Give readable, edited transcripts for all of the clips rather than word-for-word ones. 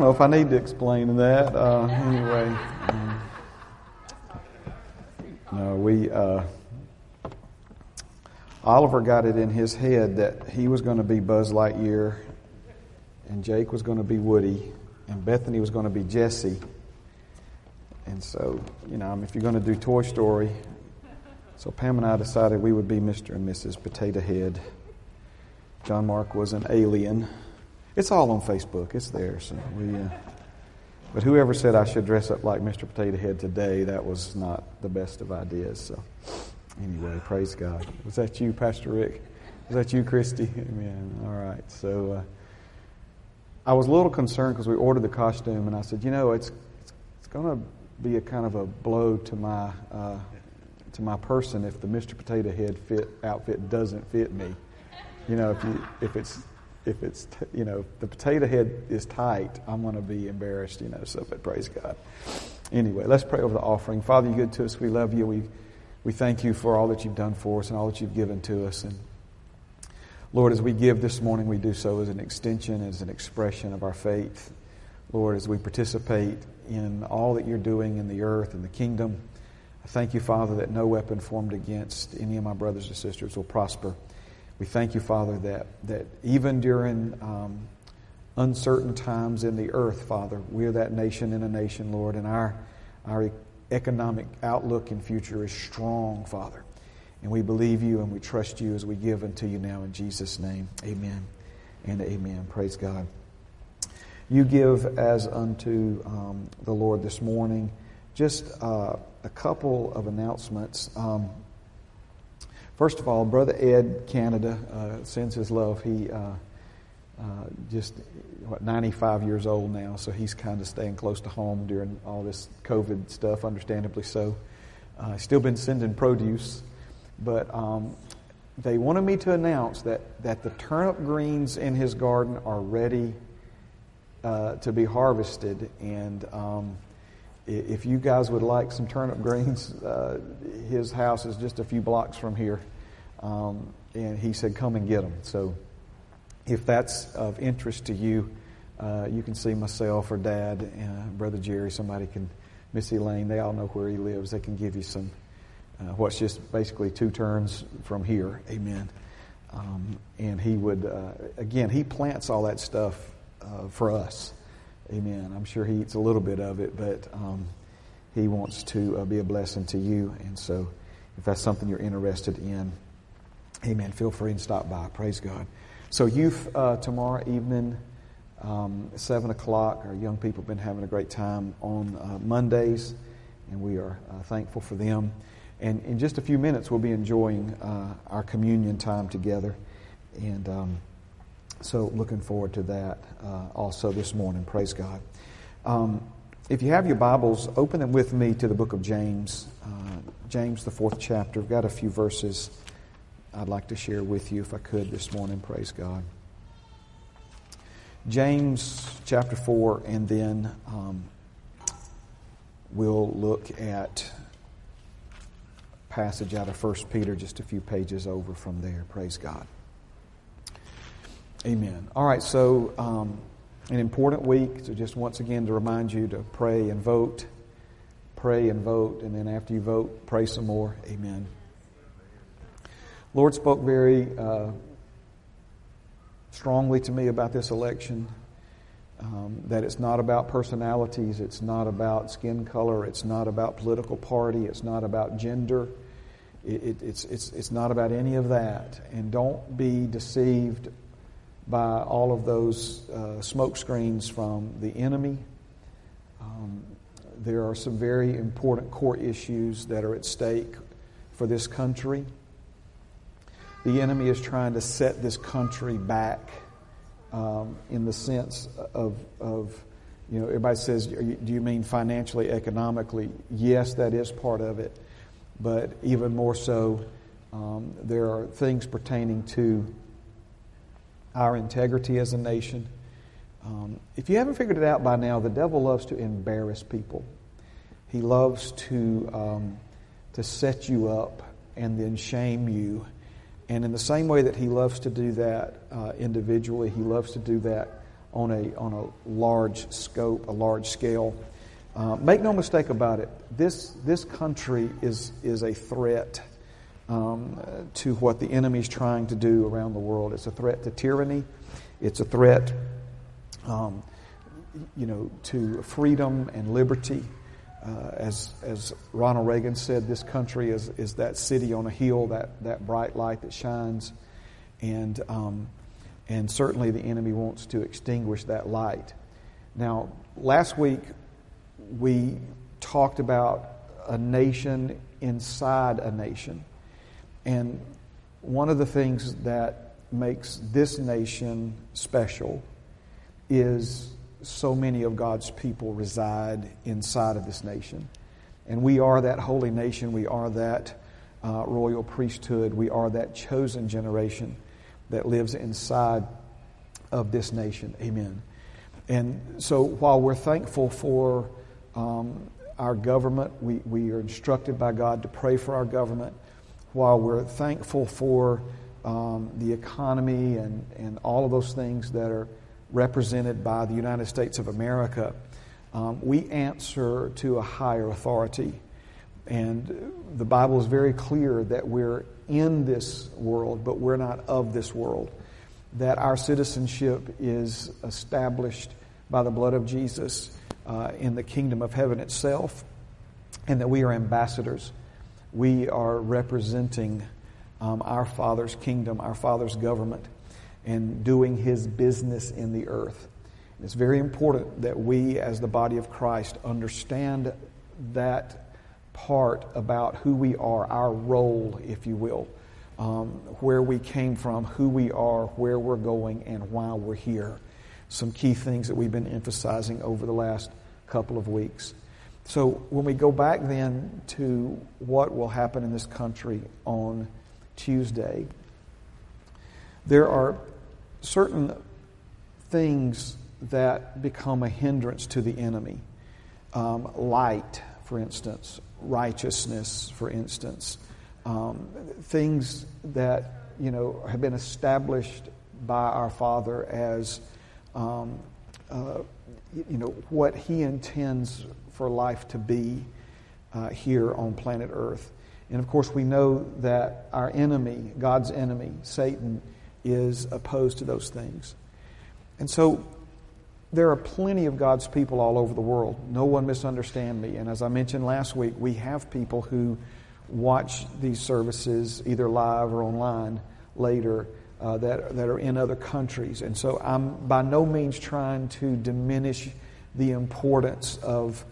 I don't know if I need to explain that. Anyway, no, we Oliver got it in his head that he was going to be Buzz Lightyear, and Jake was going to be Woody, and Bethany was going to be Jessie. And so, you know, if you're going to do Toy Story, so Pam and I decided we would be Mr. and Mrs. Potato Head. John Mark was an alien. It's all on Facebook. It's there. So we, but whoever said I should dress up like Mr. Potato Head today, that was not the best of ideas. So anyway, praise God. Was that you, Pastor Rick? Was that you, Christy? Amen. All right. So I was a little concerned because we ordered the costume, and I said, you know, it's going to be a kind of a blow to my person if the Mr. Potato Head outfit doesn't fit me. You know, if the potato head is tight, I'm going to be embarrassed, you know, so, but praise God. Anyway, let's pray over the offering. Father, you're good to us. We love you. We thank you for all that you've done for us and all that you've given to us. And Lord, as we give this morning, we do so as an extension, as an expression of our faith. Lord, as we participate in all that you're doing in the earth and the kingdom, I thank you, Father, that no weapon formed against any of my brothers and sisters will prosper. We thank you, Father, that even during uncertain times in the earth, Father, we're that nation in a nation, Lord, and our economic outlook and future is strong, Father. And we believe you and we trust you as we give unto you now in Jesus' name. Amen and amen. Praise God. You give as unto the Lord this morning. Just a couple of announcements. First of all, Brother Ed Canada sends his love. He just, 95 years old now, so he's kind of staying close to home during all this COVID stuff, understandably so. Still been sending produce, but they wanted me to announce that the turnip greens in his garden are ready to be harvested, and if you guys would like some turnip greens, his house is just a few blocks from here. And he said, come and get them. So if that's of interest to you, you can see myself or Dad, Brother Jerry, somebody can, Miss Elaine, they all know where he lives. They can give you some, what's just basically 2 turns from here. Amen. And he would, again, he plants all that stuff for us. Amen. I'm sure he eats a little bit of it, but he wants to be a blessing to you. And so if that's something you're interested in, amen, feel free and stop by. Praise God. So youth tomorrow evening, 7 o'clock, our young people have been having a great time on Mondays, and we are thankful for them. And in just a few minutes, we'll be enjoying our communion time together. And so looking forward to that also this morning. Praise God. If you have your Bibles, open them with me to the book of James. James, the 4th chapter. I've got a few verses I'd like to share with you if I could this morning. Praise God. James chapter 4, and then we'll look at a passage out of First Peter just a few pages over from there. Praise God. Amen. All right, so an important week. So just once again to remind you to pray and vote, and then after you vote, pray some more. Amen. Lord spoke very strongly to me about this election, that it's not about personalities, it's not about skin color, it's not about political party, it's not about gender. It's not about any of that. And don't be deceived by all of those smoke screens from the enemy. There are some very important core issues that are at stake for this country. The enemy is trying to set this country back in the sense of, you know, everybody says, do you mean financially, economically? Yes, that is part of it. But even more so, there are things pertaining to our integrity as a nation. If you haven't figured it out by now, the devil loves to embarrass people. He loves to set you up and then shame you. And in the same way that he loves to do that individually, he loves to do that on a large scope, a large scale. Make no mistake about it. This country is a threat to what the enemy's trying to do around the world. It's a threat to tyranny. It's a threat, to freedom and liberty. As Ronald Reagan said, this country is that city on a hill, that bright light that shines, and certainly the enemy wants to extinguish that light. Now, last week we talked about a nation inside a nation. And one of the things that makes this nation special is so many of God's people reside inside of this nation. And we are that holy nation. We are that royal priesthood. We are that chosen generation that lives inside of this nation. Amen. And so while we're thankful for our government, we are instructed by God to pray for our government. While we're thankful for the economy and all of those things that are represented by the United States of America, we answer to a higher authority. And the Bible is very clear that we're in this world, but we're not of this world. That our citizenship is established by the blood of Jesus in the kingdom of heaven itself, and that we are ambassadors. We are representing our Father's kingdom, our Father's government, and doing His business in the earth. And it's very important that we, as the body of Christ, understand that part about who we are, our role, if you will, where we came from, who we are, where we're going, and why we're here. Some key things that we've been emphasizing over the last couple of weeks. So when we go back then to what will happen in this country on Tuesday, there are certain things that become a hindrance to the enemy. Light, for instance, righteousness, for instance, things that have been established by our Father as what He intends for life to be here on planet Earth. And of course we know that our enemy, God's enemy, Satan, is opposed to those things. And so there are plenty of God's people all over the world. No one misunderstand me. And as I mentioned last week, we have people who watch these services either live or online later that are in other countries. And so I'm by no means trying to diminish the importance of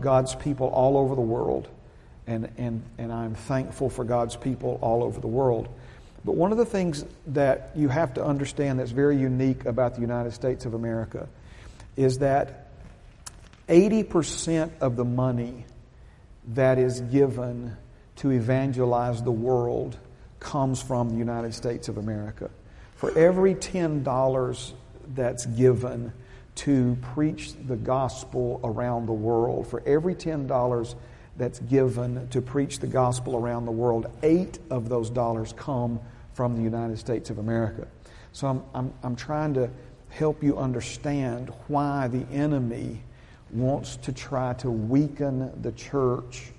God's people all over the world, and I'm thankful for God's people all over the world. But one of the things that you have to understand that's very unique about the United States of America is that 80% of the money that is given to evangelize the world comes from the United States of America. For every $10 that's given to preach the gospel around the world, for every $10 that's given to preach the gospel around the world, 8 of those dollars come from the United States of America. So I'm trying to help you understand why the enemy wants to try to weaken the church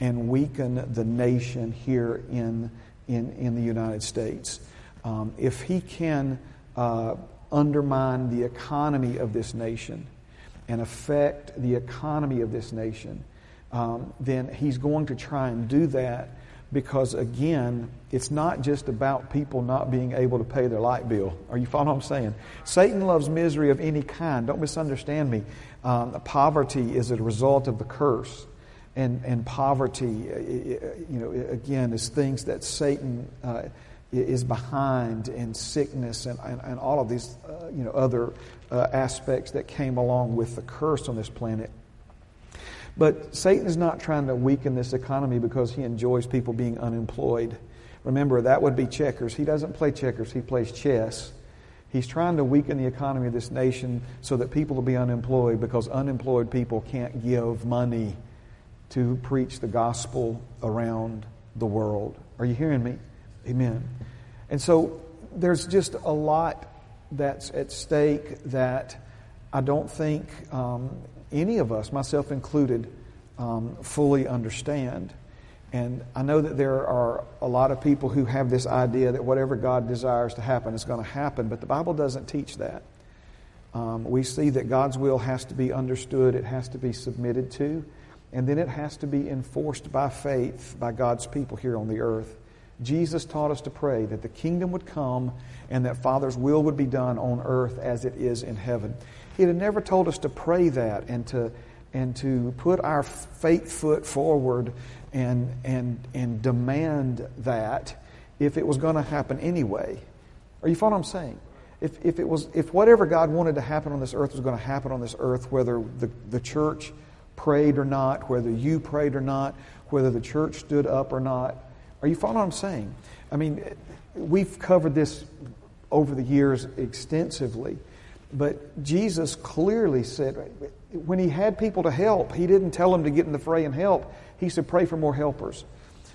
and weaken the nation here in the United States. If he can undermine the economy of this nation and affect the economy of this nation, then he's going to try and do that because, again, it's not just about people not being able to pay their light bill. Are you following what I'm saying? Satan loves misery of any kind. Don't misunderstand me. Poverty is a result of the curse. And poverty, again, is things that Satan is behind, and sickness and all of these other aspects that came along with the curse on this planet. But Satan's not trying to weaken this economy because he enjoys people being unemployed. Remember, that would be checkers. He doesn't play checkers, he plays chess. He's trying to weaken the economy of this nation so that people will be unemployed, because unemployed people can't give money to preach the gospel around the world. Are you hearing me? Amen. And so there's just a lot that's at stake that I don't think any of us, myself included, fully understand. And I know that there are a lot of people who have this idea that whatever God desires to happen is going to happen, but the Bible doesn't teach that. We see that God's will has to be understood, it has to be submitted to, and then it has to be enforced by faith by God's people here on the earth. Jesus taught us to pray that the kingdom would come and that Father's will would be done on earth as it is in heaven. He had never told us to pray that and to put our faith foot forward and demand that if it was going to happen anyway. Are you following what I'm saying? If whatever God wanted to happen on this earth was going to happen on this earth, whether the church prayed or not, whether you prayed or not, whether the church stood up or not. Are you following what I'm saying? I mean, we've covered this over the years extensively, but Jesus clearly said, when he had people to help, he didn't tell them to get in the fray and help. He said, pray for more helpers.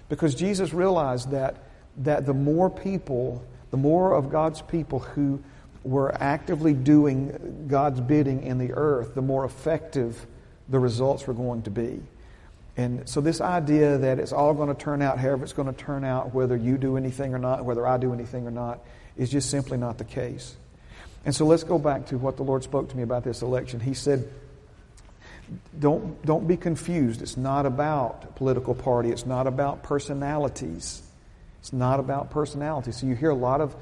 Because Jesus realized that the more people, the more of God's people who were actively doing God's bidding in the earth, the more effective the results were going to be. And so this idea that it's all going to turn out however it's going to turn out, whether you do anything or not, whether I do anything or not, is just simply not the case. And so let's go back to what the Lord spoke to me about this election. He said, don't be confused. It's not about political party. It's not about personalities. It's not about personalities. So you hear a lot of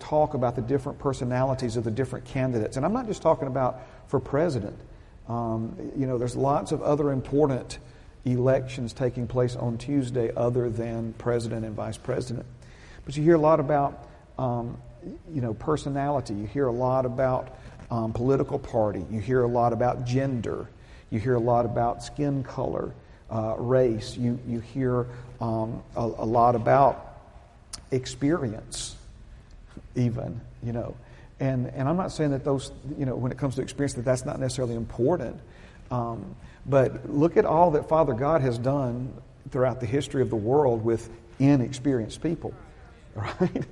talk about the different personalities of the different candidates. And I'm not just talking about for president. There's lots of other important elections taking place on Tuesday other than president and vice president. But you hear a lot about, personality. You hear a lot about political party. You hear a lot about gender. You hear a lot about skin color, race. You hear a lot about experience, even, And I'm not saying that those, when it comes to experience, that's not necessarily important. But look at all that Father God has done throughout the history of the world with inexperienced people, right?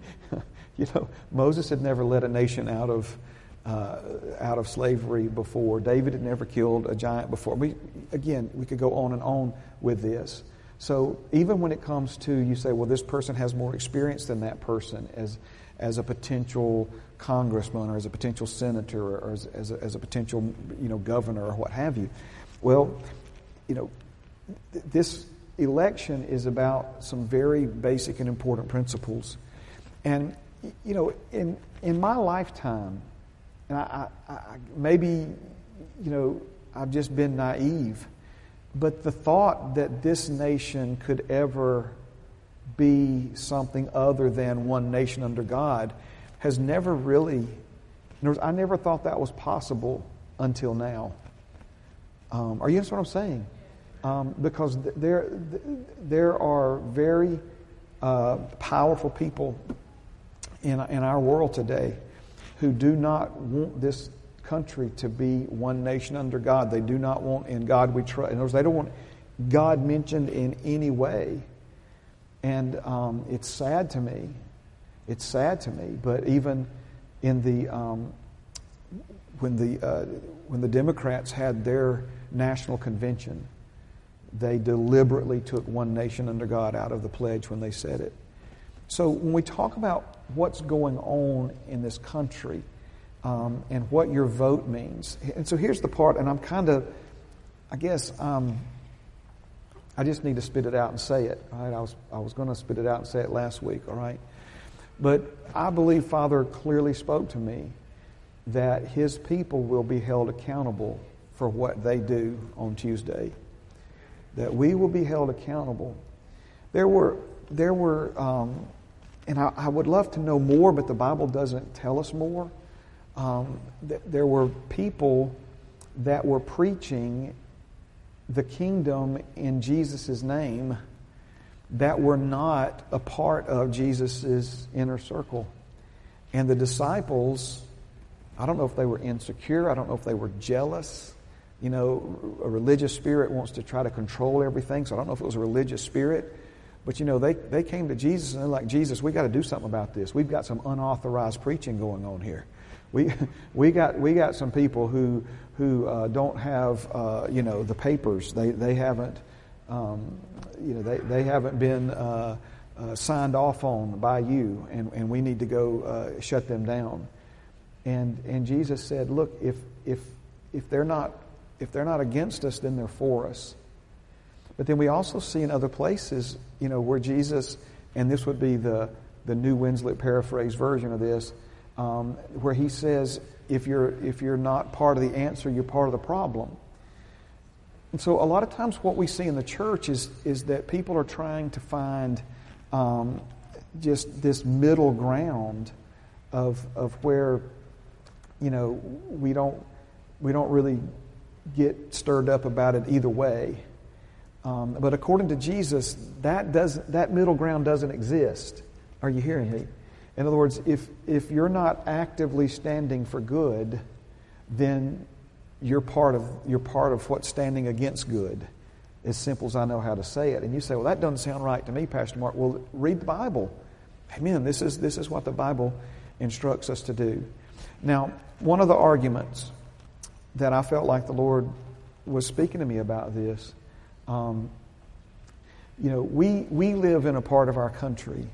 Moses had never led a nation out of slavery before. David had never killed a giant before. We could go on and on with this. So even when it comes to, you say, well, this person has more experience than that person as a potential congressman or as a potential senator or as a potential governor or what have you. Well, this election is about some very basic and important principles. And in my lifetime, and I maybe I've just been naive, but the thought that this nation could ever be something other than one nation under God has never really, I never thought that was possible until now. Are you understand what I'm saying? Because there are very powerful people in our world today who do not want this country to be one nation under God. They do not want "in God we trust." In other words, they don't want God mentioned in any way. And it's sad to me. It's sad to me. But even in the when the Democrats had their national convention, they deliberately took one nation under God out of the pledge when they said it. So when we talk about what's going on in this country and what your vote means, and so here's the part, and I'm kind of, I guess. I just need to spit it out and say it. Right? I was going to spit it out and say it last week. All right, but I believe Father clearly spoke to me that His people will be held accountable for what they do on Tuesday. That we will be held accountable. There were, and I would love to know more, but the Bible doesn't tell us more. There were people that were preaching the kingdom in Jesus' name that were not a part of Jesus' inner circle. And the disciples, I don't know if they were insecure, I don't know if they were jealous. A religious spirit wants to try to control everything, so I don't know if it was a religious spirit. But, you know, they came to Jesus and they're like, Jesus, we got to do something about this. We've got some unauthorized preaching going on here. We got some people who don't have you know, the papers. They haven't you know, they haven't been signed off on by you, and we need to go shut them down. And Jesus said, look, if they're not against us, then they're for us. But then we also see in other places, you know, where Jesus, and this would be the New Winslet paraphrase version of this, where he says, if you're not part of the answer, you're part of the problem. And so a lot of times what we see in the church is that people are trying to find just this middle ground of where, you know, we don't really get stirred up about it either way. But according to Jesus, that middle ground doesn't exist. Are you hearing me? In other words, if you're not actively standing for good, then you're part of what's standing against good. As simple as I know how to say it. And you say, well, that doesn't sound right to me, Pastor Mark. Well, read the Bible. Amen. This is what the Bible instructs us to do. Now, one of the arguments that I felt like the Lord was speaking to me about this, you know, we live in a part of our country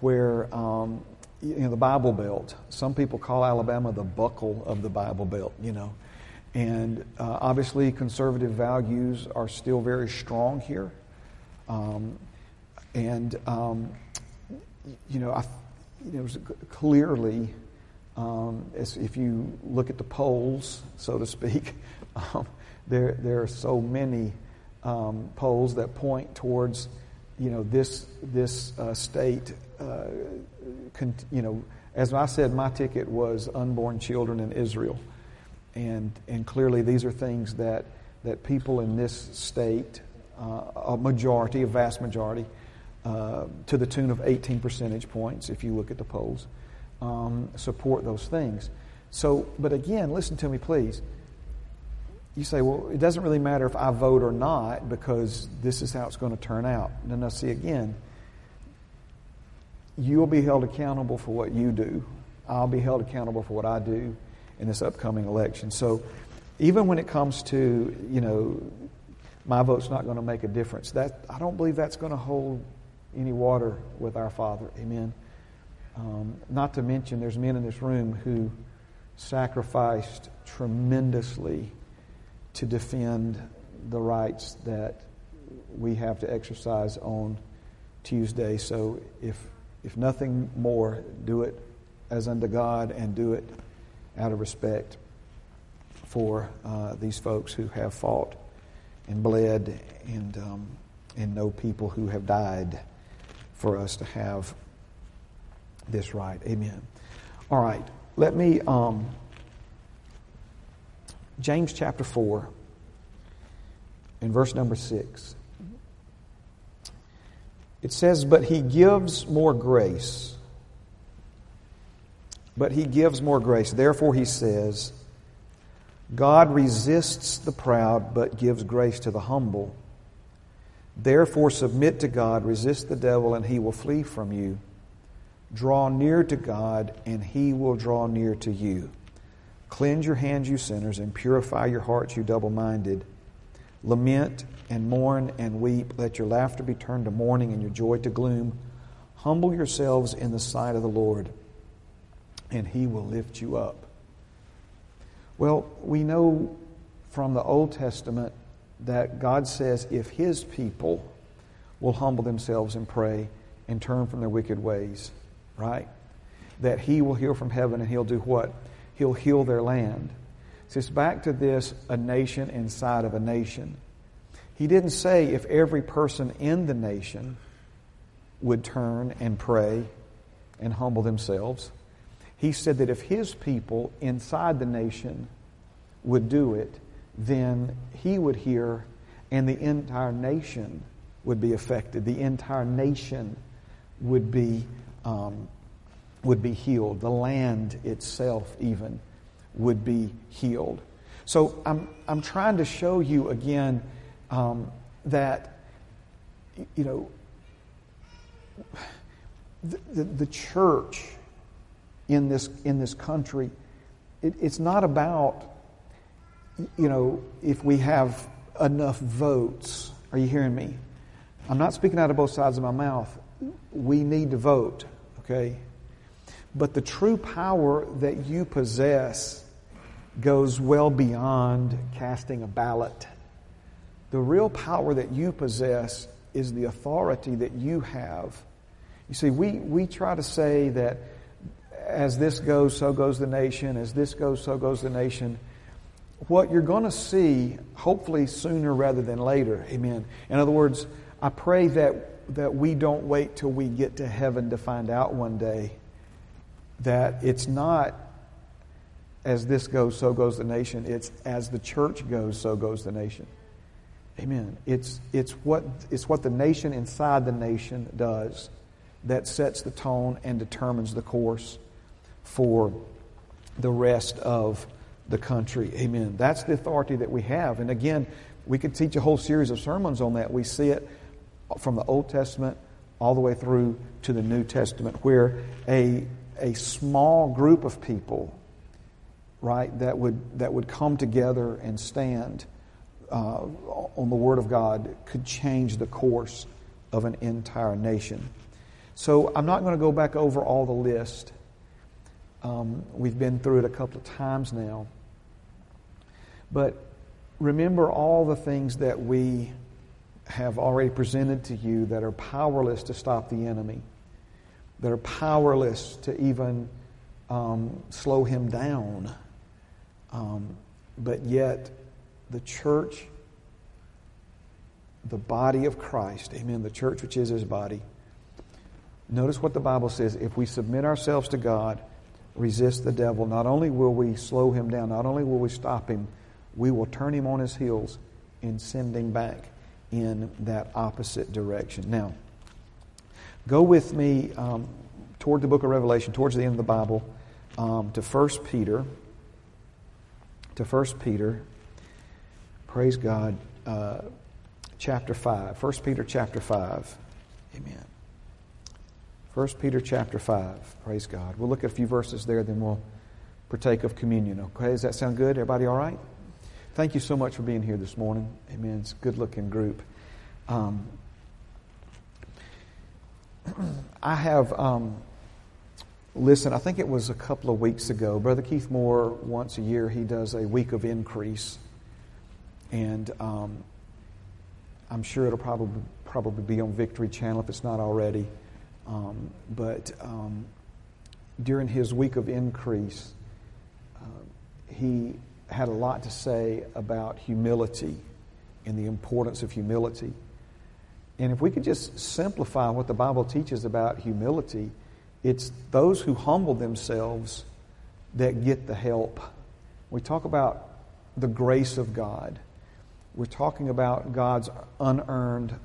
where, you know, the Bible Belt. Some people call Alabama the buckle of the Bible Belt, you know. And obviously conservative values are still very strong here. You know, it was clearly, as if you look at the polls, so to speak, there are so many polls that point towards, you know, this state. You know, as I said, my ticket was unborn children in Israel, and clearly these are things that people in this state, a vast majority, to the tune of 18 percentage points, if you look at the polls, support those things. So, but again, listen to me, please. You say, well, it doesn't really matter if I vote or not because this is how it's going to turn out. No, no, see, again, you'll be held accountable for what you do. I'll be held accountable for what I do in this upcoming election. So even when it comes to, you know, my vote's not going to make a difference, that I don't believe that's going to hold any water with our Father. Amen. Not to mention there's men in this room who sacrificed tremendously to defend the rights that we have to exercise on Tuesday. So if nothing more, do it as unto God and do it out of respect for these folks who have fought and bled and know people who have died for us to have this right. Amen. All right. Let me... James chapter 4 and verse number 6. It says, But he gives more grace. Therefore he says, God resists the proud, but gives grace to the humble. Therefore submit to God, resist the devil, and he will flee from you. Draw near to God, and he will draw near to you. Cleanse your hands, you sinners, and purify your hearts, you double-minded. Lament and mourn and weep. Let your laughter be turned to mourning and your joy to gloom. Humble yourselves in the sight of the Lord, and he will lift you up. Well, we know from the Old Testament that God says if his people will humble themselves and pray and turn from their wicked ways, right? That he will hear from heaven and he'll do what? He'll heal their land. So it's back to this, a nation inside of a nation. He didn't say if every person in the nation would turn and pray and humble themselves. He said that if his people inside the nation would do it, then he would hear and the entire nation would be affected. The entire nation would be healed. The land itself even would be healed. So I'm trying to show you again that, you know, the church in this country, it's not about, you know, if we have enough votes. Are you hearing me? I'm not speaking out of both sides of my mouth. We need to vote, okay? But the true power that you possess goes well beyond casting a ballot. The real power that you possess is the authority that you have. You see, we try to say that as this goes, so goes the nation. As this goes, so goes the nation. What you're going to see, hopefully sooner rather than later, amen. In other words, I pray that we don't wait till we get to heaven to find out one day that it's not as this goes, so goes the nation. It's as the church goes, so goes the nation. Amen. It's what the nation inside the nation does that sets the tone and determines the course for the rest of the country. Amen. That's the authority that we have. And again, we could teach a whole series of sermons on that. We see it from the Old Testament all the way through to the New Testament, where a small group of people, right, that would come together and stand on the Word of God could change the course of an entire nation. So I'm not going to go back over all the list. We've been through it a couple of times now. But remember all the things that we have already presented to you that are powerless to stop the enemy, that are powerless to even slow him down. But yet, the church, the body of Christ, amen, the church which is his body. Notice what the Bible says. If we submit ourselves to God, resist the devil, not only will we slow him down, not only will we stop him, we will turn him on his heels and send him back in that opposite direction. Now, go with me toward the book of Revelation, towards the end of the Bible, to First Peter, praise God, chapter 5. First Peter chapter 5. Amen. First Peter chapter 5. Praise God. We'll look at a few verses there, then we'll partake of communion. Okay, does that sound good? Everybody all right? Thank you so much for being here this morning. Amen. It's a good-looking group. I have, I think it was a couple of weeks ago, Brother Keith Moore, once a year, he does a week of increase. And I'm sure it'll probably be on Victory Channel if it's not already. But during his week of increase, he had a lot to say about humility and the importance of humility. And if we could just simplify what the Bible teaches about humility, it's those who humble themselves that get the help. We talk about the grace of God. We're talking about God's unearned,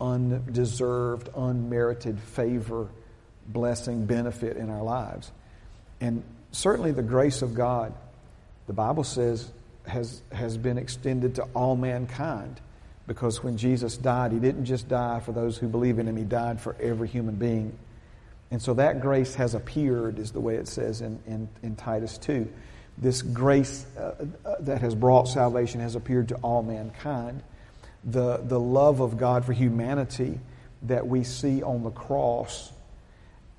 undeserved, unmerited favor, blessing, benefit in our lives. And certainly the grace of God, the Bible says, has been extended to all mankind, because when Jesus died, he didn't just die for those who believe in him, he died for every human being. And so that grace has appeared, is the way it says in Titus 2. This grace that has brought salvation has appeared to all mankind. The love of God for humanity that we see on the cross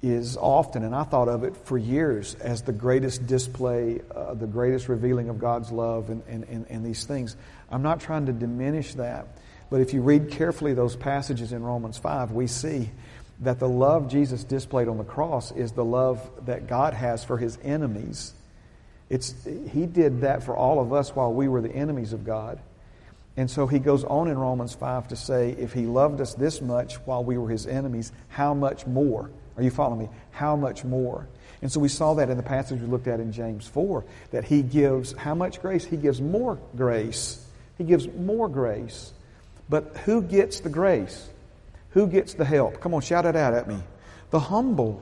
is often, and I thought of it for years, as the greatest display, the greatest revealing of God's love and these things. I'm not trying to diminish that, but if you read carefully those passages in Romans 5, we see that the love Jesus displayed on the cross is the love that God has for his enemies. He did that for all of us while we were the enemies of God. And so he goes on in Romans 5 to say, if he loved us this much while we were his enemies, how much more? Are you following me? How much more? And so we saw that in the passage we looked at in James 4, that he gives how much grace? He gives more grace. He gives more grace. But who gets the grace? Who gets the help? Come on, shout it out at me. The humble.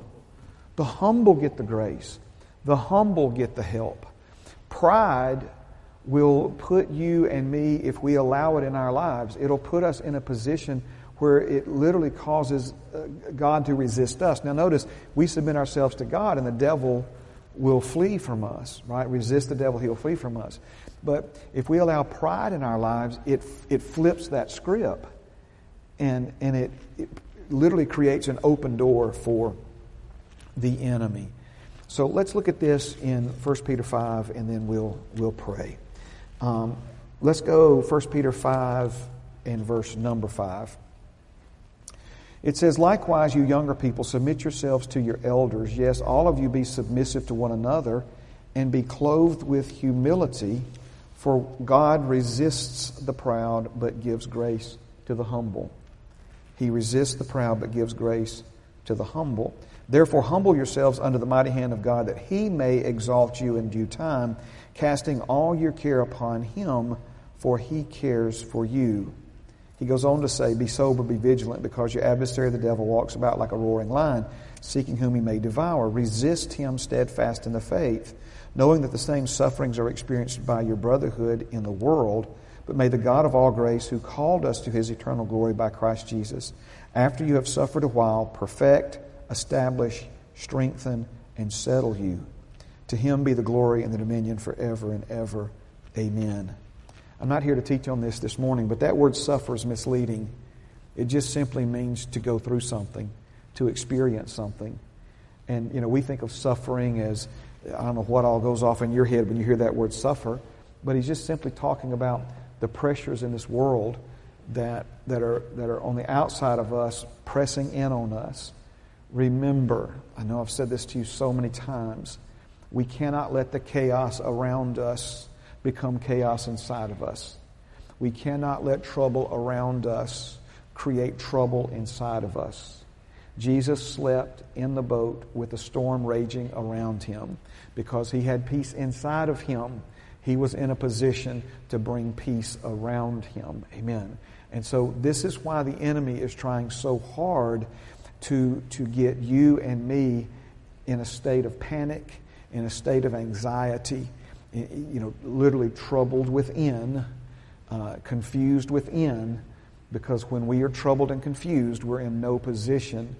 The humble get the grace. The humble get the help. Pride will put you and me, if we allow it in our lives, it'll put us in a position where it literally causes God to resist us. Now notice, we submit ourselves to God and the devil will flee from us, right? Resist the devil, he'll flee from us. But if we allow pride in our lives, it flips that script and it literally creates an open door for the enemy. So let's look at this in 1 Peter 5 and then we'll pray. Let's go 1 Peter 5 and verse number 5. It says, "Likewise, you younger people, submit yourselves to your elders. Yes, all of you be submissive to one another and be clothed with humility, for God resists the proud but gives grace to the humble." He resists the proud but gives grace to the humble. "Therefore, humble yourselves under the mighty hand of God, that He may exalt you in due time, casting all your care upon Him, for He cares for you." He goes on to say, "Be sober, be vigilant, because your adversary, the devil, walks about like a roaring lion, seeking whom he may devour. Resist him steadfast in the faith, knowing that the same sufferings are experienced by your brotherhood in the world. But may the God of all grace, who called us to His eternal glory by Christ Jesus, after you have suffered a while, perfect, establish, strengthen, and settle you. To Him be the glory and the dominion forever and ever. Amen." I'm not here to teach on this morning, but that word "suffer" is misleading. It just simply means to go through something, to experience something. And, you know, we think of suffering as, I don't know what all goes off in your head when you hear that word "suffer," but he's just simply talking about the pressures in this world that are on the outside of us, pressing in on us. Remember, I know I've said this to you so many times, we cannot let the chaos around us become chaos inside of us. We cannot let trouble around us create trouble inside of us. Jesus slept in the boat with a storm raging around Him because He had peace inside of Him. He was in a position to bring peace around Him. Amen. And so this is why the enemy is trying so hard to get you and me in a state of panic, in a state of anxiety, you know, literally troubled within, confused within, because when we are troubled and confused, we're in no position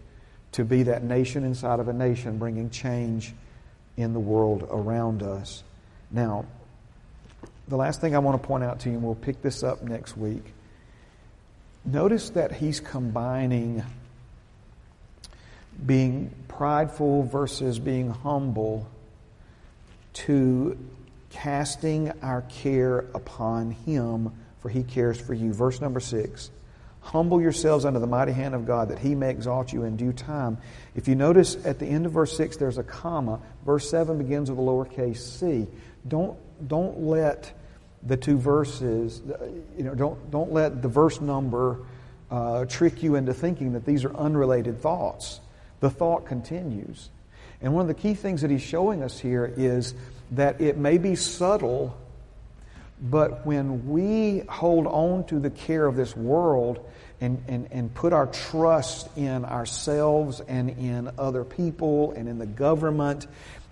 to be that nation inside of a nation, bringing change in the world around us. Now, the last thing I want to point out to you, and we'll pick this up next week, notice that he's combining being prideful versus being humble to casting our care upon Him, for He cares for you. Verse number 6, "Humble yourselves under the mighty hand of God, that He may exalt you in due time." If you notice at the end of verse 6, there's a comma. Verse 7 begins with a lowercase c. Don't let the two verses, you know, don't let the verse number trick you into thinking that these are unrelated thoughts. The thought continues. And one of the key things that he's showing us here is that it may be subtle, but when we hold on to the care of this world and put our trust in ourselves and in other people and in the government,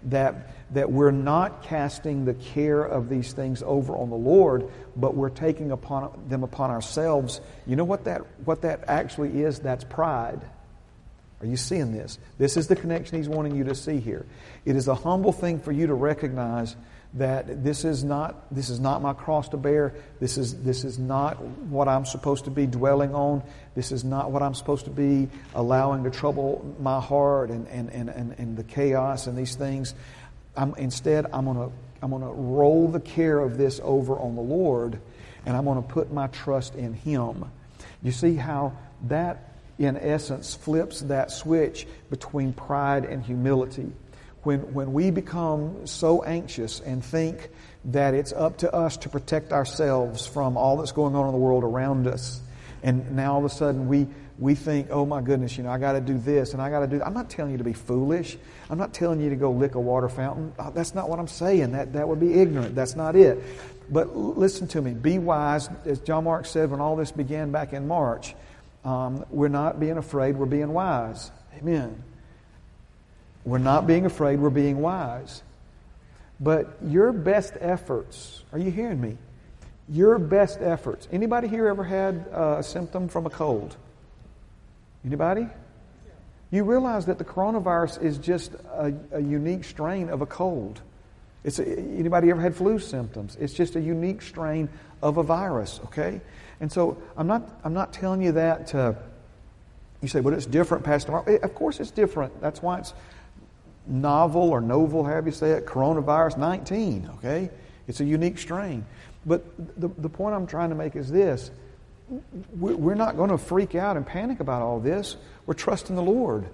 that we're not casting the care of these things over on the Lord, but we're taking them upon ourselves. You know what that actually is? That's pride. Are you seeing this? This is the connection he's wanting you to see here. It is a humble thing for you to recognize that this is not my cross to bear. This is not what I'm supposed to be dwelling on. This is not what I'm supposed to be allowing to trouble my heart and the chaos and these things. Instead, I'm gonna roll the care of this over on the Lord, and I'm gonna put my trust in Him. You see how that, in essence, flips that switch between pride and humility. When we become so anxious and think that it's up to us to protect ourselves from all that's going on in the world around us, and now all of a sudden we think, oh my goodness, you know, I got to do this and I got to do that. I'm not telling you to be foolish. I'm not telling you to go lick a water fountain. Oh, that's not what I'm saying. That would be ignorant. That's not it. But listen to me. Be wise. As John Mark said when all this began back in March, we're not being afraid, we're being wise. Amen. We're not being afraid, we're being wise. But your best efforts, are you hearing me? Your best efforts. Anybody here ever had a symptom from a cold? Anybody? You realize that the coronavirus is just a unique strain of a cold. Anybody ever had flu symptoms? It's just a unique strain of a virus, okay? And so I'm not telling you that to, you say, well, it's different, Pastor Mark. Of course it's different. That's why it's novel or novel, however you say it, coronavirus 19, okay? It's a unique strain. But the point I'm trying to make is this. We're not going to freak out and panic about all this. We're trusting the Lord.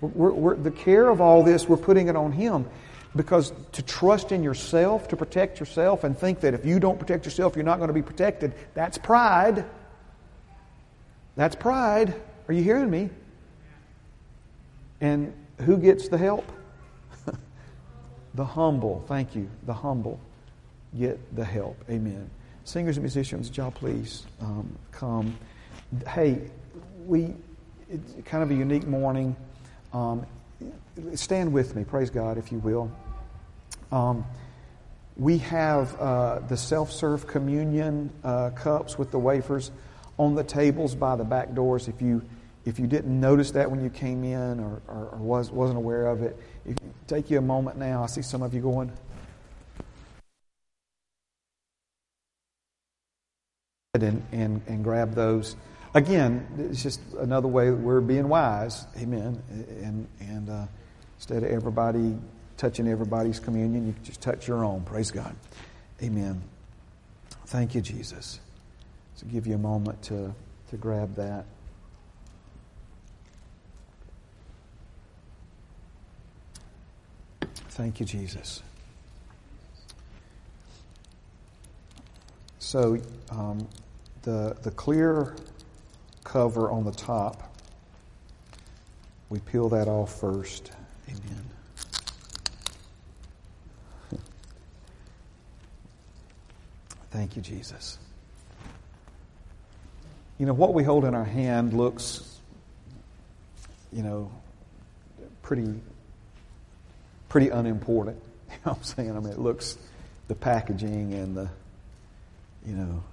The care of all this, we're putting it on Him. Because to trust in yourself, to protect yourself, and think that if you don't protect yourself, you're not going to be protected, that's pride. That's pride. Are you hearing me? And who gets the help? The humble. Thank you. The humble get the help. Amen. Singers and musicians, y'all please come. Hey, it's kind of a unique morning. Stand with me, praise God, if you will. We have the self-serve communion cups with the wafers on the tables by the back doors. If you didn't notice that when you came in or wasn't aware of it, if you take you a moment now. I see some of you going. And grab those. Again, it's just another way that we're being wise. Amen. And instead of everybody touching everybody's communion, you just touch your own. Praise God. Amen. Thank you, Jesus. So give you a moment to grab that. Thank you, Jesus. So the clear cover on the top, we peel that off first. Amen. Thank you, Jesus. You know, what we hold in our hand looks, you know, pretty unimportant. You know what I'm saying? I mean, it looks, the packaging and the, you know,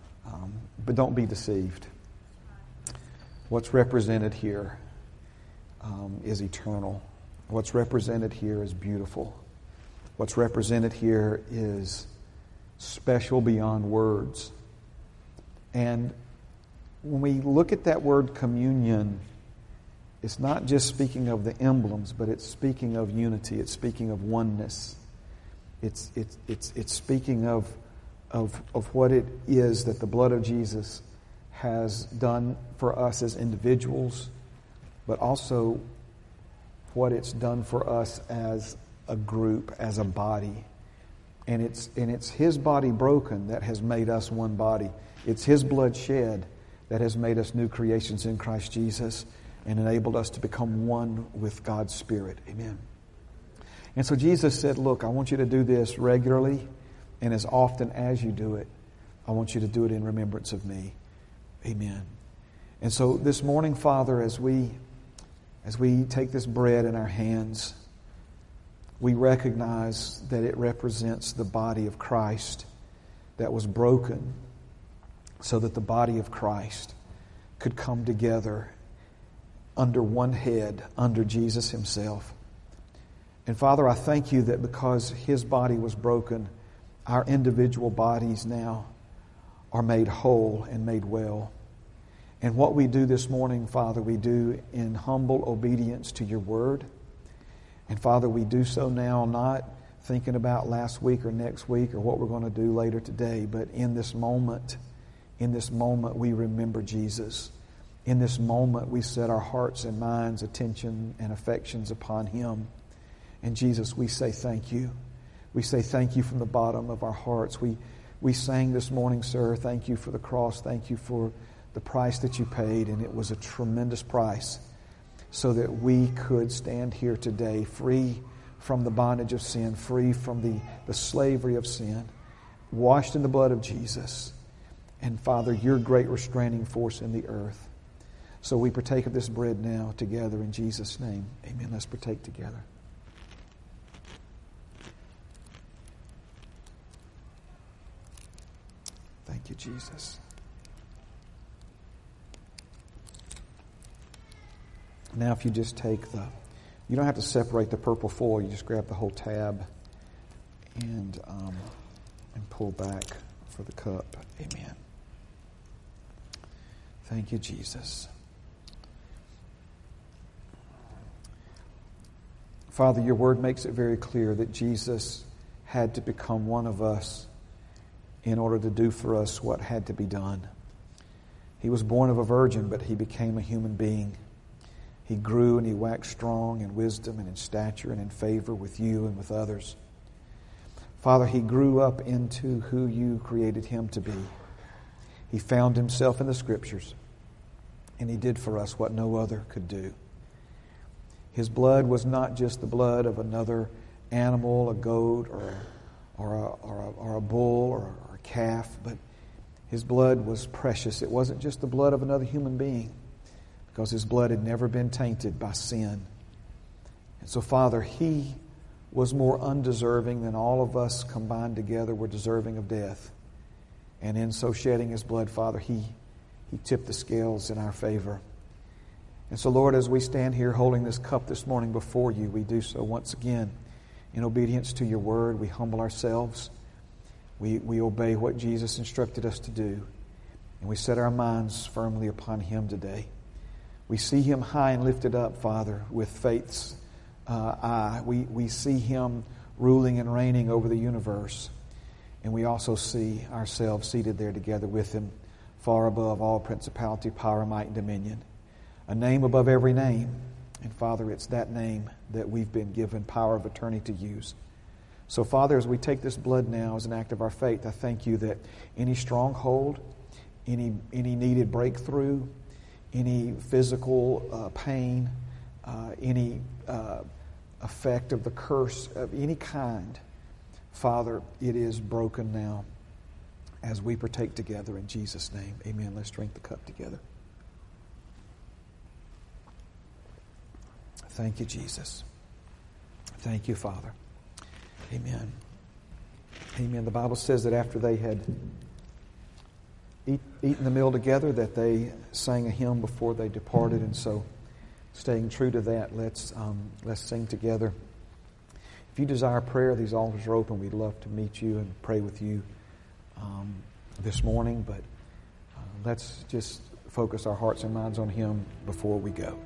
but don't be deceived. What's represented here is eternal. What's represented here is beautiful. What's represented here is special beyond words. And when we look at that word communion, it's not just speaking of the emblems, but it's speaking of unity. It's speaking of oneness. It's speaking of what it is that the blood of Jesus has done for us as individuals, but also what it's done for us as a group, as a body. And it's His body broken that has made us one body. It's His blood shed that has made us new creations in Christ Jesus and enabled us to become one with God's Spirit. Amen. And so Jesus said, look, I want you to do this regularly. And as often as you do it, I want you to do it in remembrance of me. Amen. And so this morning, Father, as we take this bread in our hands, we recognize that it represents the body of Christ that was broken so that the body of Christ could come together under one head, under Jesus Himself. And Father, I thank you that because His body was broken, our individual bodies now are made whole and made well. And what we do this morning, Father, we do in humble obedience to your word. And Father, we do so now not thinking about last week or next week or what we're going to do later today, but in this moment we remember Jesus. In this moment we set our hearts and minds, attention and affections upon Him. And Jesus, we say thank you. We say thank you from the bottom of our hearts. We sang this morning, sir, thank you for the cross. Thank you for the price that you paid. And it was a tremendous price so that we could stand here today free from the bondage of sin, free from the slavery of sin, washed in the blood of Jesus. And Father, your great restraining force in the earth. So we partake of this bread now together in Jesus' name. Amen. Let's partake together. Thank you, Jesus. Now if you just take the, you don't have to separate the purple foil, you just grab the whole tab and pull back for the cup. Amen. Thank you, Jesus. Father, your word makes it very clear that Jesus had to become one of us in order to do for us what had to be done. He was born of a virgin, but he became a human being. He grew and he waxed strong in wisdom and in stature and in favor with you and with others. Father, he grew up into who you created him to be. He found himself in the Scriptures, and he did for us what no other could do. His blood was not just the blood of another animal, a goat, or a bull, or a calf, but his blood was precious. It wasn't just the blood of another human being, because his blood had never been tainted by sin. And so, Father, he was more undeserving than all of us combined together were deserving of death. And in so shedding his blood, Father, he tipped the scales in our favor. And so, Lord, as we stand here holding this cup this morning before you, we do so once again in obedience to your word. We humble ourselves. We obey what Jesus instructed us to do. And we set our minds firmly upon him today. We see him high and lifted up, Father, with faith's eye. We see him ruling and reigning over the universe. And we also see ourselves seated there together with him, far above all principality, power, might, and dominion. A name above every name. And Father, it's that name that we've been given power of attorney to use. So Father, as we take this blood now as an act of our faith, I thank you that any stronghold, any needed breakthrough, any physical pain, any effect of the curse of any kind, Father, it is broken now as we partake together in Jesus' name. Amen. Let's drink the cup together. Thank you, Jesus. Thank you, Father. Amen. Amen. The Bible says that after they had eaten the meal together, that they sang a hymn before they departed. And so, staying true to that, let's sing together. If you desire prayer, these altars are open. We'd love to meet you and pray with you this morning. But let's just focus our hearts and minds on him before we go.